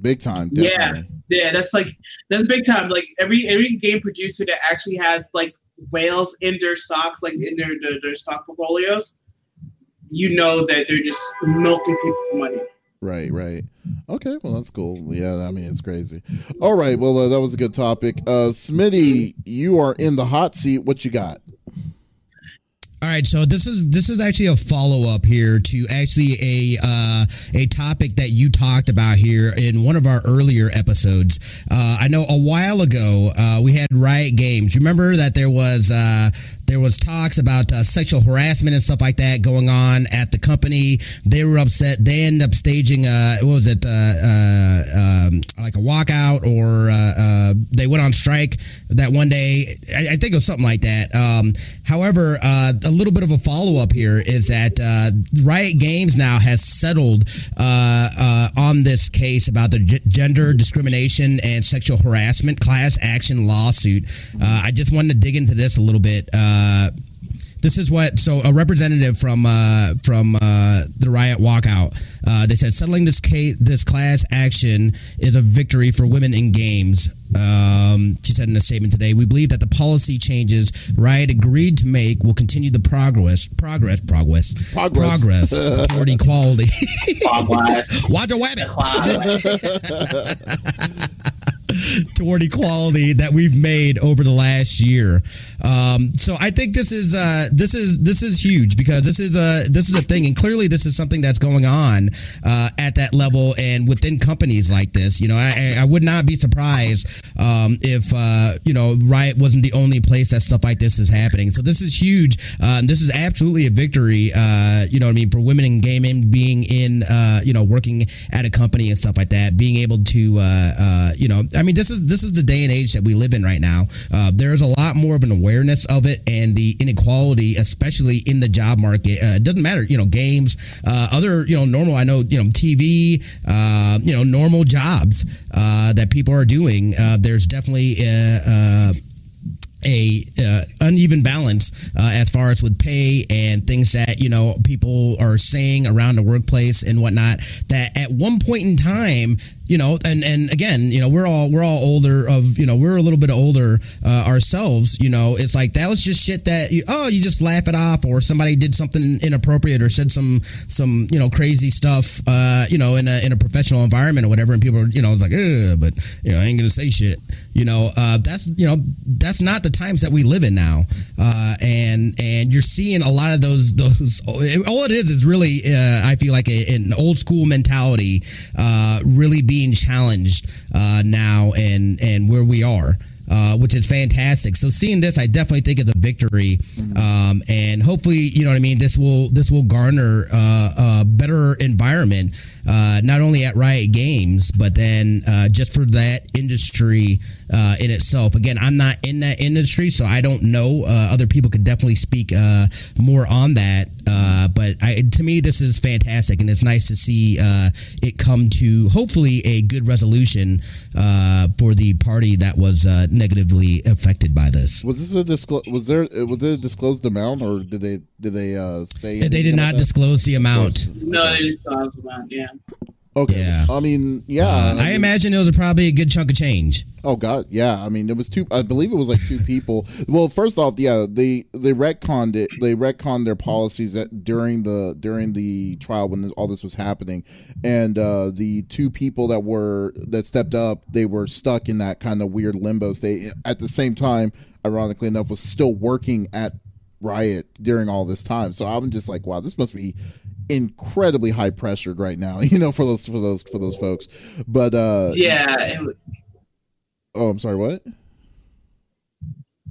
big time. Definitely. Yeah, yeah. That's like that's big time. Like every every game producer that actually has like whales in their stocks, like in their their, their stock portfolios, you know that they're just milking people for money. Right, right. Okay, well, that's cool. Yeah, I mean, it's crazy. All right, well, uh, that was a good topic. Uh, Smitty, you are in the hot seat. What you got? All right, so this is this is actually a follow-up here to actually a uh, a topic that you talked about here in one of our earlier episodes. Uh, I know a while ago uh, we had Riot Games. Remember that there was... Uh, There was talks about uh, sexual harassment and stuff like that going on at the company. They were upset. They ended up staging a, what was it, uh, uh, um, like a walkout, or uh, uh, they went on strike that one day. I, I think it was something like that. Um, however, uh, a little bit of a follow-up here is that uh, Riot Games now has settled uh, uh, on this case about the g- gender discrimination and sexual harassment class action lawsuit. Uh, I just wanted to dig into this a little bit. Uh, this is what, so a representative from uh, from uh, the Riot walkout, uh, they said settling this case, this class action is a victory for women in games. Um, she said in a statement today, "We believe that the policy changes Riot agreed to make will continue the progress, progress, progress, progress, progress toward equality." Progress. Watch a webbing. Toward equality that we've made over the last year. Um, so I think this is uh, this is this is huge, because this is a this is a thing, and clearly this is something that's going on uh, at that level and within companies like this. You know, I, I would not be surprised um, if uh, you know, Riot wasn't the only place that stuff like this is happening. So this is huge. Uh, and this is absolutely a victory. Uh, you know what I mean, for women in gaming, being in uh, you know, working at a company and stuff like that, being able to uh, uh, you know. I I mean, this is this is the day and age that we live in right now. Uh, there's a lot more of an awareness of it, and the inequality, especially in the job market. Uh, it doesn't matter, you know, games, uh, other, you know, normal, I know, you know, T V, uh, you know, normal jobs uh, that people are doing. Uh, there's definitely uh, uh, a uh, uneven balance uh, as far as with pay and things that, you know, people are saying around the workplace and whatnot, that at one point in time, you know, and, and again, you know, we're all we're all older of, you know, we're a little bit older uh, ourselves. You know, it's like that was just shit that, you, oh, you just laugh it off, or somebody did something inappropriate or said some some, you know, crazy stuff, uh, you know, in a in a professional environment or whatever. And people are, you know, it's like, ugh, but, you know, I ain't going to say shit. You know, uh, that's, you know, that's not the times that we live in now. Uh, and and you're seeing a lot of those those. All it is is really, uh, I feel like, a, an old school mentality uh, really being. being challenged uh, now and, and where we are, uh, which is fantastic. So seeing this, I definitely think it's a victory, um, and hopefully, you know what I mean, this will this will garner uh, a better environment, uh, not only at Riot Games, but then uh, just for that industry uh, in itself. Again, I'm not in that industry, so I don't know. Uh, other people could definitely speak uh, more on that. Uh, but I, to me, this is fantastic, and it's nice to see uh, it come to hopefully a good resolution uh, for the party that was uh, negatively affected by this. Was this a disclo- Was there was it a disclosed amount, or did they did they uh, say? They did not disclose the amount. No, they disclosed the amount. Yeah. Okay. Yeah. I mean, yeah. Uh, I, I mean, imagine it was a, probably a good chunk of change. Oh God, yeah. I mean, it was two. I believe it was like two people. Well, first off, yeah, they they retconned it. They retconned their policies at, during the during the trial when all this was happening, and uh, the two people that were that stepped up, they were stuck in that kind of weird limbo state. At the same time, ironically enough, was still working at Riot during all this time. So I'm just like, wow, this must be incredibly high pressured right now, you know, for those for those for those folks. But uh yeah it, oh I'm sorry what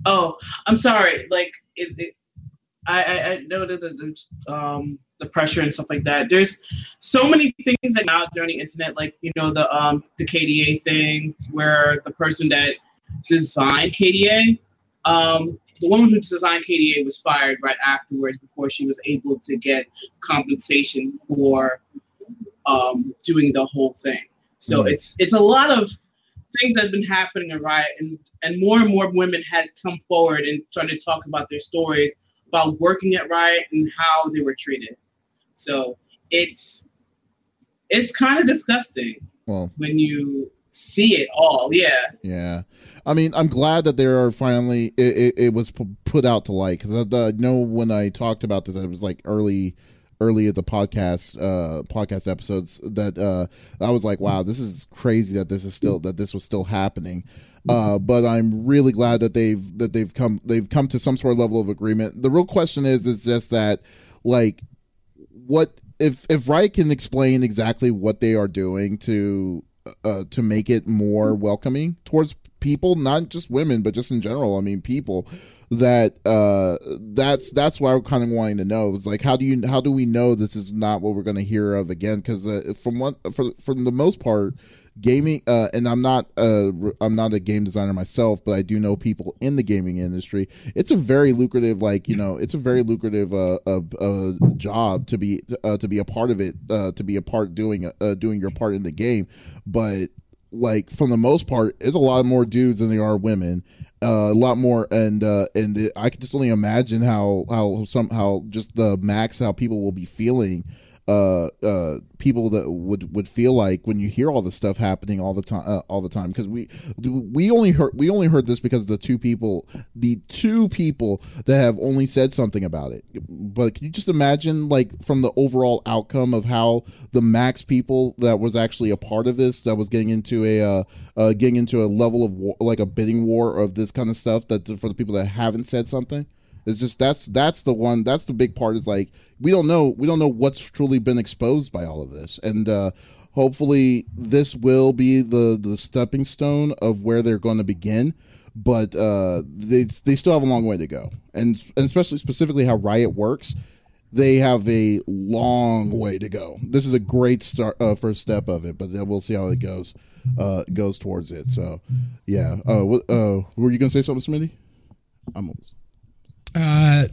oh I'm sorry like it, it, I, I I know that the, the um the pressure and stuff like that. There's so many things that now during the internet, like, you know, the um the K D A thing, where the person that designed K D A, um the woman who designed K D A was fired right afterwards before she was able to get compensation for um, doing the whole thing. So mm-hmm. it's it's a lot of things that have been happening in Riot, and, and more and more women had come forward and started talking about their stories about working at Riot and how they were treated. So it's it's kind of disgusting well. when you see it all. Yeah. Yeah. I mean, I'm glad that there are finally, it, it, it was put out to light, because I, I know when I talked about this, it was like early, early at the podcast, uh, podcast episodes that uh, I was like, wow, this is crazy that this is still, that this was still happening. Uh, but I'm really glad that they've, that they've come, they've come to some sort of level of agreement. The real question is, is just that, like, what, if, if Riot can explain exactly what they are doing to uh, to make it more welcoming towards people, not just women, but just in general. I mean, people. That uh, that's that's why we're kind of wanting to know. It's like, how do you how do we know this is not what we're going to hear of again? Because uh, from what for from the most part, gaming uh, and I'm not uh, I'm not a game designer myself, but I do know people in the gaming industry. It's a very lucrative, like you know, it's a very lucrative uh, uh, uh, job to be uh, to be a part of it, uh, to be a part doing uh, doing your part in the game. But like for the most part, there's a lot more dudes than there are women. Uh, a lot more, and uh, and it, I can just only imagine how how somehow just the max how people will be feeling, uh, uh, people that would, would feel like when you hear all this stuff happening all the time, uh, all the time. Because we we only heard we only heard this because of the two people, the two people that have only said something about it. But can you just imagine, like, from the overall outcome of how the max people that was actually a part of this, that was getting into a. Uh, Uh, getting into a level of war, like a bidding war of this kind of stuff, that for the people that haven't said something, it's just that's that's the one that's the big part, is like we don't know we don't know what's truly been exposed by all of this, and uh, hopefully this will be the the stepping stone of where they're going to begin, but uh, they they still have a long way to go, and and especially specifically how Riot works, they have a long way to go. This is a great start, uh, first step of it, but then we'll see how it goes. Uh, goes towards it. So, yeah. Uh, what, uh, were you gonna say something, Smitty? I'm almost. Uh,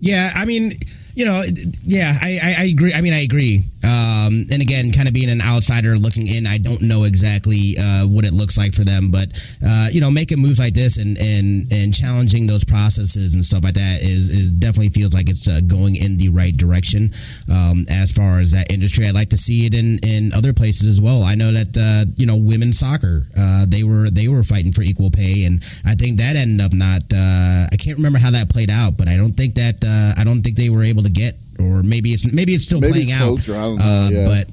yeah. I mean, you know, yeah. I, I, I agree. I mean, I agree. Um, and again, kind of being an outsider looking in, I don't know exactly uh, what it looks like for them, but uh, you know, making moves like this and and and challenging those processes and stuff like that is, is definitely feels like it's uh, going in the right direction um, as far as that industry. I'd like to see it in, in other places as well. I know that uh, you know, women's soccer, uh, they were they were fighting for equal pay, and I think that ended up not. Uh, I can't remember how that played out, but I don't think that uh, I don't think they were able to get. Or maybe it's maybe it's still maybe playing it's closer, out, I don't know, uh, yeah. but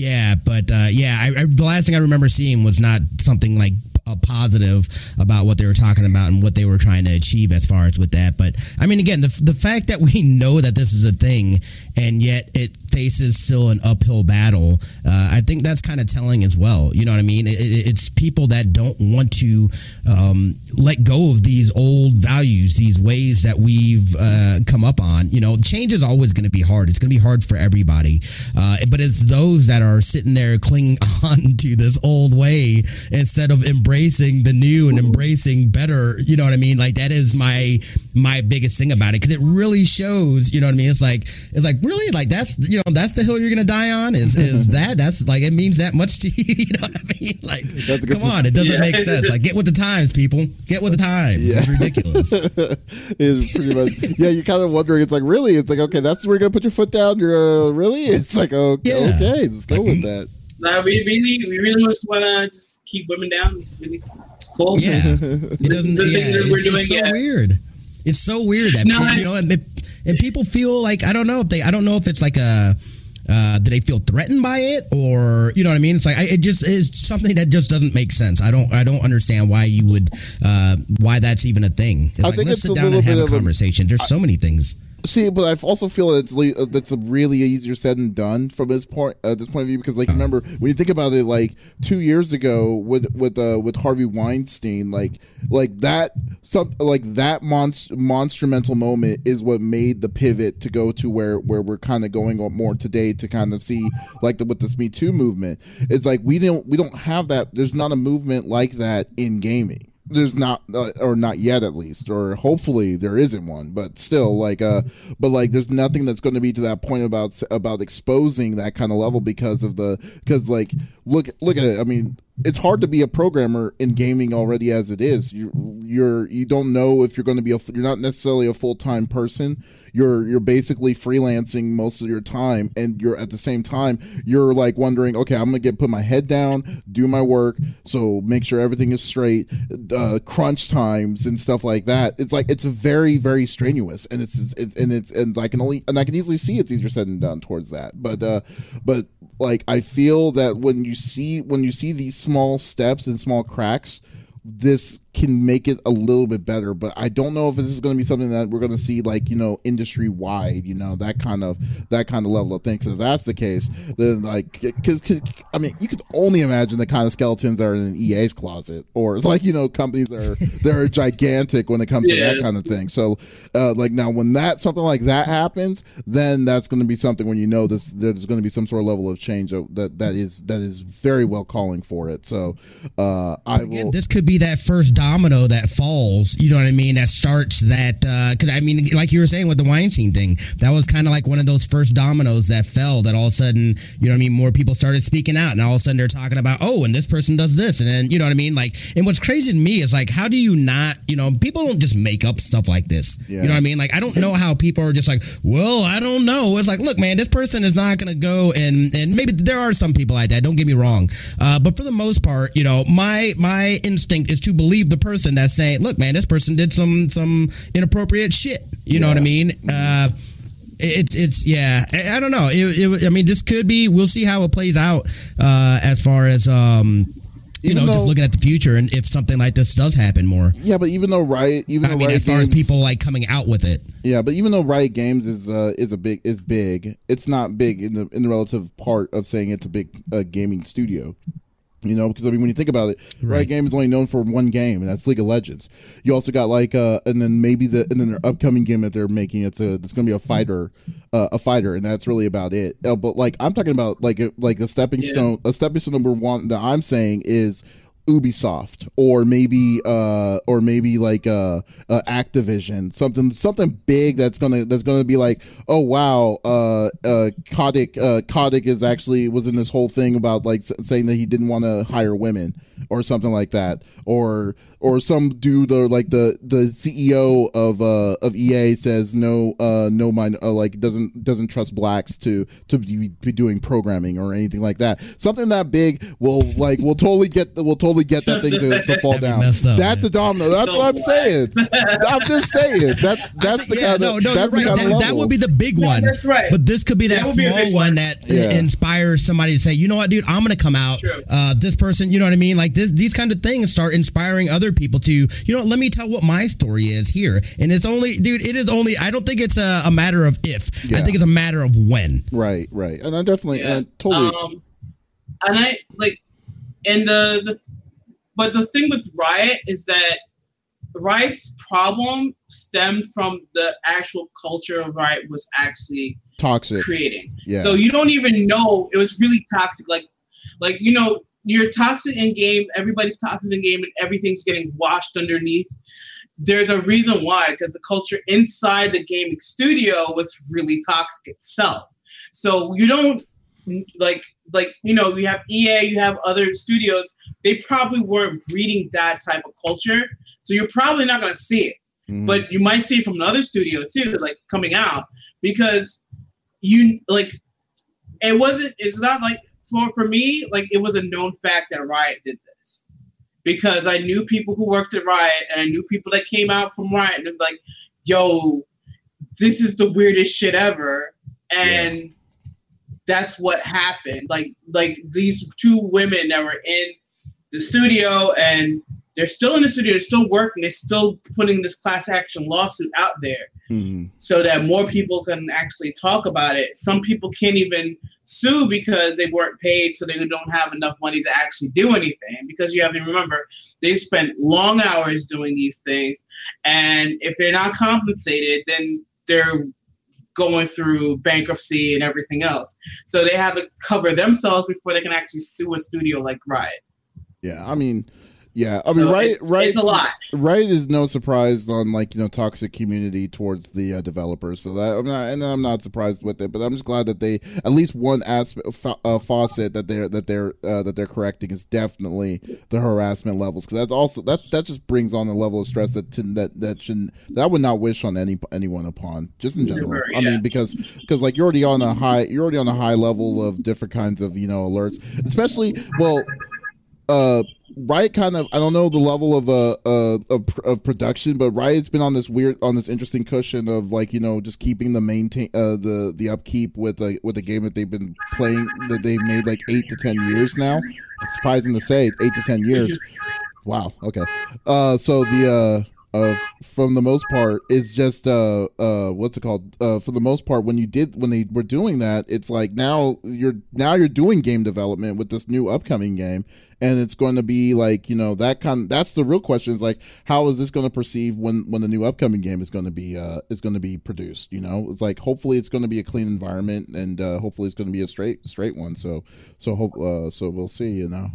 yeah, but uh, yeah. I, I, the last thing I remember seeing was not something like a positive about what they were talking about and what they were trying to achieve as far as with that. But I mean, again, the the fact that we know that this is a thing and yet it faces still an uphill battle, uh, I think that's kind of telling as well. You know what I mean? It, it, it's people that don't want to um, let go of these old values, these ways that we've uh, come up on. You know, change is always going to be hard. It's going to be hard for everybody. Uh, but it's those that are sitting there clinging on to this old way instead of embracing the new and embracing better. You know what I mean? Like, that is my my biggest thing about it, because it really shows. You know what I mean? It's like it's like really like that's you know that's the hill you're gonna die on. Is is that that's like it means that much to you? You know what I mean? Like, that's a good come point. On, it doesn't yeah. make sense. Like, get with the times, people. Get with the times. Yeah. It's ridiculous. It's pretty much. Yeah, you're kind of wondering. It's like, really. It's like, okay, that's where you're gonna put your foot down. You're uh, really. It's like, okay, yeah. okay, let's go like, with that. Nah, we really, we really just want to just keep women down. It's really, it's cool. Yeah, it doesn't. The, the yeah, that we're it's, doing, it's so yeah. weird. It's so weird that no, people, I, you know, and, and people feel like I don't know if they, I don't know if it's like a. Uh, do they feel threatened by it, or you know what I mean? It's like I, it just is something that just doesn't make sense. I don't, I don't understand why you would, uh, why that's even a thing. It's I like, think let's it's sit a down and have a conversation. A, There's I, so many things. See, but I also feel that it's that's really easier said than done from this point, uh, this point of view, because like remember when you think about it, like two years ago with with uh, with Harvey Weinstein, like like that some like that monst- monumental moment is what made the pivot to go to where, where we're kind of going on more today, to kind of see like the, with this Me Too movement. It's like we don't we don't have that. There's not a movement like that in gaming. There's not, uh, or not yet at least, or hopefully there isn't one, but still, like, uh, but like, there's nothing that's going to be to that point about about exposing that kind of level because of the, because like, look, look at it. I mean, it's hard to be a programmer in gaming already as it is. You, you're, you don't know if you're going to be a, you're not necessarily a full time person. You're, you're basically freelancing most of your time, and you're at the same time you're like wondering, okay, I'm gonna get put my head down, do my work, so make sure everything is straight, uh, crunch times and stuff like that. It's like it's very, very strenuous, and it's, it's and it's and I can only and I can easily see it's easier said than done towards that. But uh, but like I feel that when you see when you see these small steps and small cracks, this can make it a little bit better. But I don't know if this is going to be something that we're going to see, like, you know, industry wide, you know, that kind of that kind of level of things. So if that's the case, then like, cause, cause, I mean, you could only imagine the kind of skeletons that are in E A's closet, or it's like, you know, companies that are that are gigantic when it comes yeah. to that kind of thing. So uh, like now when that something like that happens, then that's going to be something when you know this there's going to be some sort of level of change that that is that is very well calling for it. So uh, I Again, will. This could be that first domino that falls. You know what I mean? That starts that. Because uh, I mean, like you were saying with the Weinstein thing, that was kind of like one of those first dominoes that fell. That all of a sudden, you know what I mean? More people started speaking out, and all of a sudden they're talking about, oh, and this person does this, and then you know what I mean? Like, and what's crazy to me is like, how do you not? You know, people don't just make up stuff like this. Yeah. You know what I mean? Like, I don't know how people are just like, well, I don't know. It's like, look, man, this person is not going to go and and maybe there are some people like that. Don't get me wrong, uh, but for the most part, you know, my my instinct is to believe the person that's saying, look, man, this person did some some inappropriate shit. You yeah. know what I mean? Uh, it's it's yeah. I, I don't know. It, it, I mean, this could be. We'll see how it plays out uh, as far as. Um, You even know, though, just looking at the future and if something like this does happen more. Yeah, but even though Riot, even I though mean, Riot as far Games, as people like coming out with it. Yeah, but even though Riot Games is uh, is a big is big, it's not big in the in the relative part of saying it's a big uh, gaming studio. You know, because I mean, when you think about it, right. Riot Games is only known for one game, and that's League of Legends. You also got like, uh, and then maybe the and then their upcoming game that they're making, it's a it's going to be a fighter, uh, a fighter, and that's really about it. Uh, but like, I'm talking about like a, like a stepping yeah. stone, a stepping stone number one that I'm saying is Ubisoft, or maybe uh or maybe like uh, uh Activision, something something big that's gonna that's gonna be like, oh wow, uh uh Kotick uh Kotick is actually was in this whole thing about like saying that he didn't want to hire women or something like that, or or some dude or like the the C E O of uh of E A says no uh no mind uh, like doesn't doesn't trust blacks to to be, be doing programming or anything like that. Something that big will like will totally get will totally get that thing to, to fall down. Up, that's man. A domino. That's so what I'm what? saying. I'm just saying. That's that's the yeah, kind no, of no, that's the right. kind that, of that would be the big one. No, that's right. But this could be that, that small be one that yeah. inspires somebody to say, you know what, dude, I'm gonna come out. True. Uh, this person, you know what I mean? Like this, these kind of things start inspiring other people to, you know, let me tell what my story is here. And it's only, dude, it is only. I don't think it's a, a matter of if. Yeah. I think it's a matter of when. Right, right, and I definitely, yeah. and I totally, um, and I like. And the, the, but the thing with Riot is that Riot's problem stemmed from the actual culture Riot was actually toxic creating. Yeah. So you don't even know it was really toxic. Like, like you know, you're toxic in game. Everybody's toxic in game, and everything's getting washed underneath. There's a reason why, because the culture inside the gaming studio was really toxic itself. So you don't. Like, like you know, you have E A, you have other studios. They probably weren't breeding that type of culture, so you're probably not gonna see it. Mm. But you might see it from another studio too, like coming out, because you like it wasn't. It's not like for for me, like it was a known fact that Riot did this, because I knew people who worked at Riot, and I knew people that came out from Riot, and it was like, yo, this is the weirdest shit ever, and. Yeah. That's what happened. Like, like these two women that were in the studio, and they're still in the studio, they're still working, they're still putting this class action lawsuit out there mm-hmm. so that more people can actually talk about it. Some people can't even sue because they weren't paid, so they don't have enough money to actually do anything, because you have to remember, they spent long hours doing these things, and if they're not compensated, then they're going through bankruptcy and everything else. So they have to cover themselves before they can actually sue a studio like Riot. Yeah, I mean, yeah, I so mean, Riot, it's, Riot's, it's a lot. Riot is no surprise on like, you know, toxic community towards the uh, developers. So that I'm not, and I'm not surprised with it, but I'm just glad that they at least one aspect fa- uh, faucet that they're that they're uh, that they're correcting is definitely the harassment levels, because that's also that that just brings on a level of stress that to, that that shouldn't that I would not wish on any anyone upon just in general. Sure, yeah. I mean, because because like you're already on a high you're already on a high level of different kinds of, you know, alerts, especially well. Uh, Riot kind of I don't know the level of uh, uh of, of production, but Riot's been on this weird on this interesting cushion of like, you know, just keeping the maintain uh, the the upkeep with a with a game that they've been playing that they've made like eight to ten years now. It's surprising to say eight to ten years. Wow. Okay. Uh, so the uh, uh, from the most part, it's just uh, uh, what's it called? Uh, for the most part, when you did when they were doing that, it's like now you're now you're doing game development with this new upcoming game, and it's going to be like, you know, that kind. That's the real question, is like, how is this going to perceive when when the new upcoming game is going to be uh is going to be produced? You know, it's like, hopefully it's going to be a clean environment, and uh, hopefully it's going to be a straight straight one. So so hope uh, so we'll see. You know.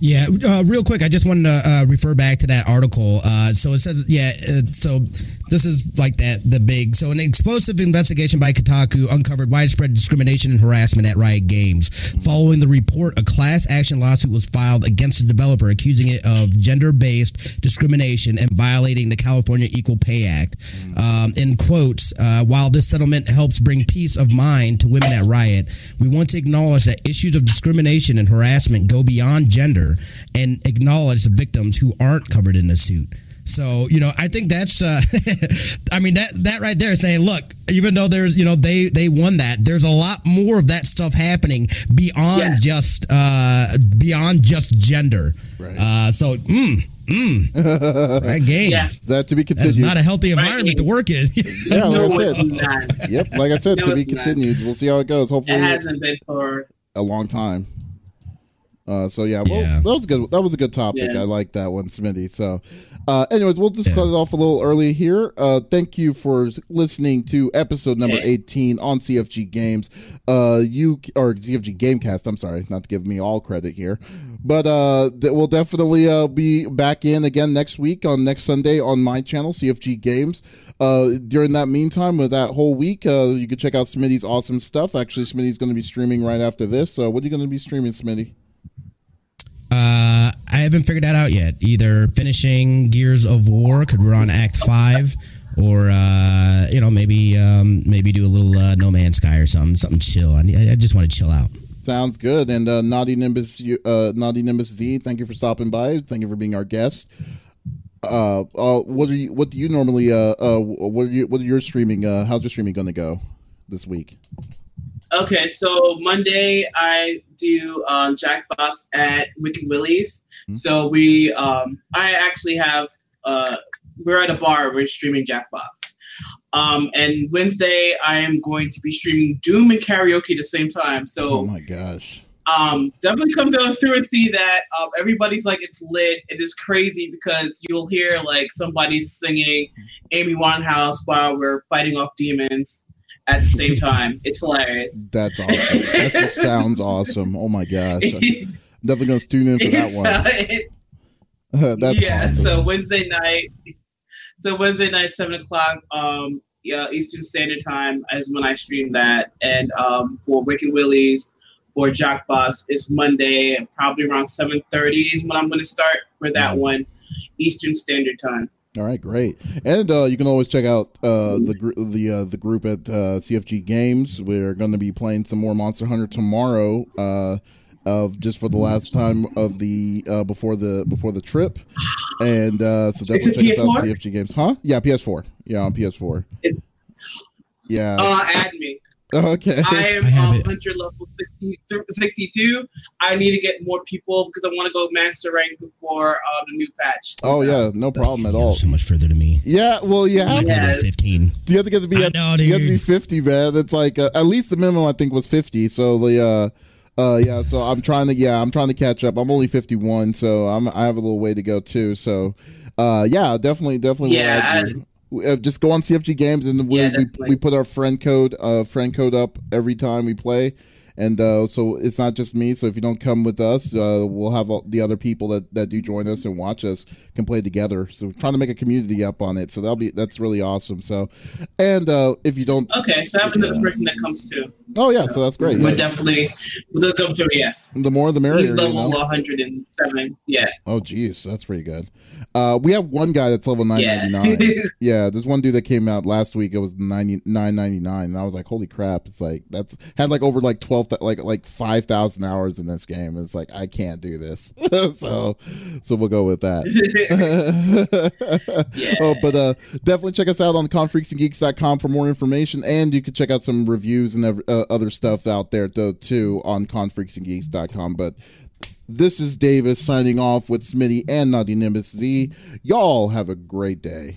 Yeah, uh, real quick, I just wanted to uh, refer back to that article. Uh, so it says, yeah, uh, so this is like that, the big, so an explosive investigation by Kotaku uncovered widespread discrimination and harassment at Riot Games. Following the report, a class action lawsuit was filed against the developer, accusing it of gender-based discrimination and violating the California Equal Pay Act. Um, in quotes, uh, while this settlement helps bring peace of mind to women at Riot, we want to acknowledge that issues of discrimination and harassment go beyond gender and acknowledge the victims who aren't covered in the suit. So, you know, I think that's, uh, I mean, that that right there is saying, look, even though there's, you know, they, they won that, there's a lot more of that stuff happening beyond yeah. just uh, beyond just gender. Right. Uh, so, mm, mm, right games. Yeah. That to be continued. That's not a healthy environment right. to work in. yeah, no that's it. Yep, like I said, no to be continued. Not. We'll see how it goes. Hopefully, it hasn't been for a long time. Uh, so yeah, well, yeah. that was good. That was a good topic. Yeah. I like that one, Smitty. So, uh, anyways, we'll just yeah. cut it off a little early here. Uh, thank you for listening to episode number hey. eighteen on C F G Games. Uh, you or C F G GameCast. I'm sorry, not to give me all credit here, but uh, th- we'll definitely uh, be back in again next week on next Sunday on my channel, C F G Games. Uh, during that meantime, with that whole week, uh, you can check out Smitty's awesome stuff. Actually, Smitty's going to be streaming right after this. So, what are you going to be streaming, Smitty? Uh, I haven't figured that out yet. Either finishing Gears of War, because we're on Act Five, or uh, you know, maybe um, maybe do a little uh, No Man's Sky or something, something chill. I I just want to chill out. Sounds good. And uh, Naughty Nimbus, uh, Naughty Nimbus Z, thank you for stopping by. Thank you for being our guest. Uh, uh what are you? What do you normally? Uh, uh what are you? What are your streaming? Uh, how's your streaming going to go this week? Okay, so Monday I do um, Jackbox at Wicked Willie's. Mm-hmm. So we, um, I actually have, uh, we're at a bar, we're streaming Jackbox. Um, and Wednesday I am going to be streaming Doom and karaoke at the same time. So, oh my gosh. Um, definitely come through and see that. Um, everybody's like, it's lit. It is crazy because you'll hear like somebody singing Amy Winehouse while we're fighting off demons at the same time. It's hilarious. That's awesome. That just sounds awesome. Oh my gosh. I'm definitely going to tune in for that one. Uh, it's, uh, that's yeah, awesome. so Wednesday night, so Wednesday night, seven o'clock um, yeah, Eastern Standard Time is when I stream that. And um, for Wicked Willies, for Jackboss, it's Monday, probably around seven thirty is when I'm going to start for that one, Eastern Standard Time. All right, great. And uh, you can always check out uh, the gr- the uh, the group at uh, C F G Games. We're going to be playing some more Monster Hunter tomorrow, uh, of just for the last time of the uh, before the before the trip. And uh, so definitely check us out at C F G Games, huh? Yeah, P S four. Yeah, on P S four. It's, yeah. Uh, add me. Okay. I am I um, hunter level sixty-two. I need to get more people because I want to go master rank before uh, the new patch. Oh yeah, no so, problem at all. So much further to me. Yeah, well you have yes. to fifteen. You have to get to be at, know, you have to be fifty, man. That's like uh, at least the minimum I think was fifty. So the uh, uh yeah, so I'm trying to yeah I'm trying to catch up. I'm only fifty-one, so I'm I have a little way to go too. So uh yeah, definitely definitely. Yeah. Just go on C F G Games and we, yeah, we we put our friend code uh friend code up every time we play, and uh, so it's not just me. So if you don't come with us, uh, we'll have all the other people that, that do join us and watch us can play together. So we're trying to make a community up on it. So that'll be that's really awesome. So, and uh, if you don't, okay, so I'm another yeah. person that comes too. Oh yeah, so, so that's great. We're yeah. definitely we'll come to yes. The more the merrier. He's level you know? one hundred seven. Yeah. Oh geez, that's pretty good. Uh, we have one guy that's level nine ninety-nine. Yeah. yeah, there's one dude that came out last week. It was ninety-nine ninety-nine, and I was like, holy crap! It's like that's had like over like twelve, like like five thousand hours in this game. It's like I can't do this. so, so we'll go with that. yeah. Oh, but uh, definitely check us out on confreaksandgeeks dot com for more information, and you can check out some reviews and uh, other stuff out there though too on confreaksandgeeks dot com. But This is Davis signing off with Smitty and Naughty Nimbus Z. Y'all have a great day.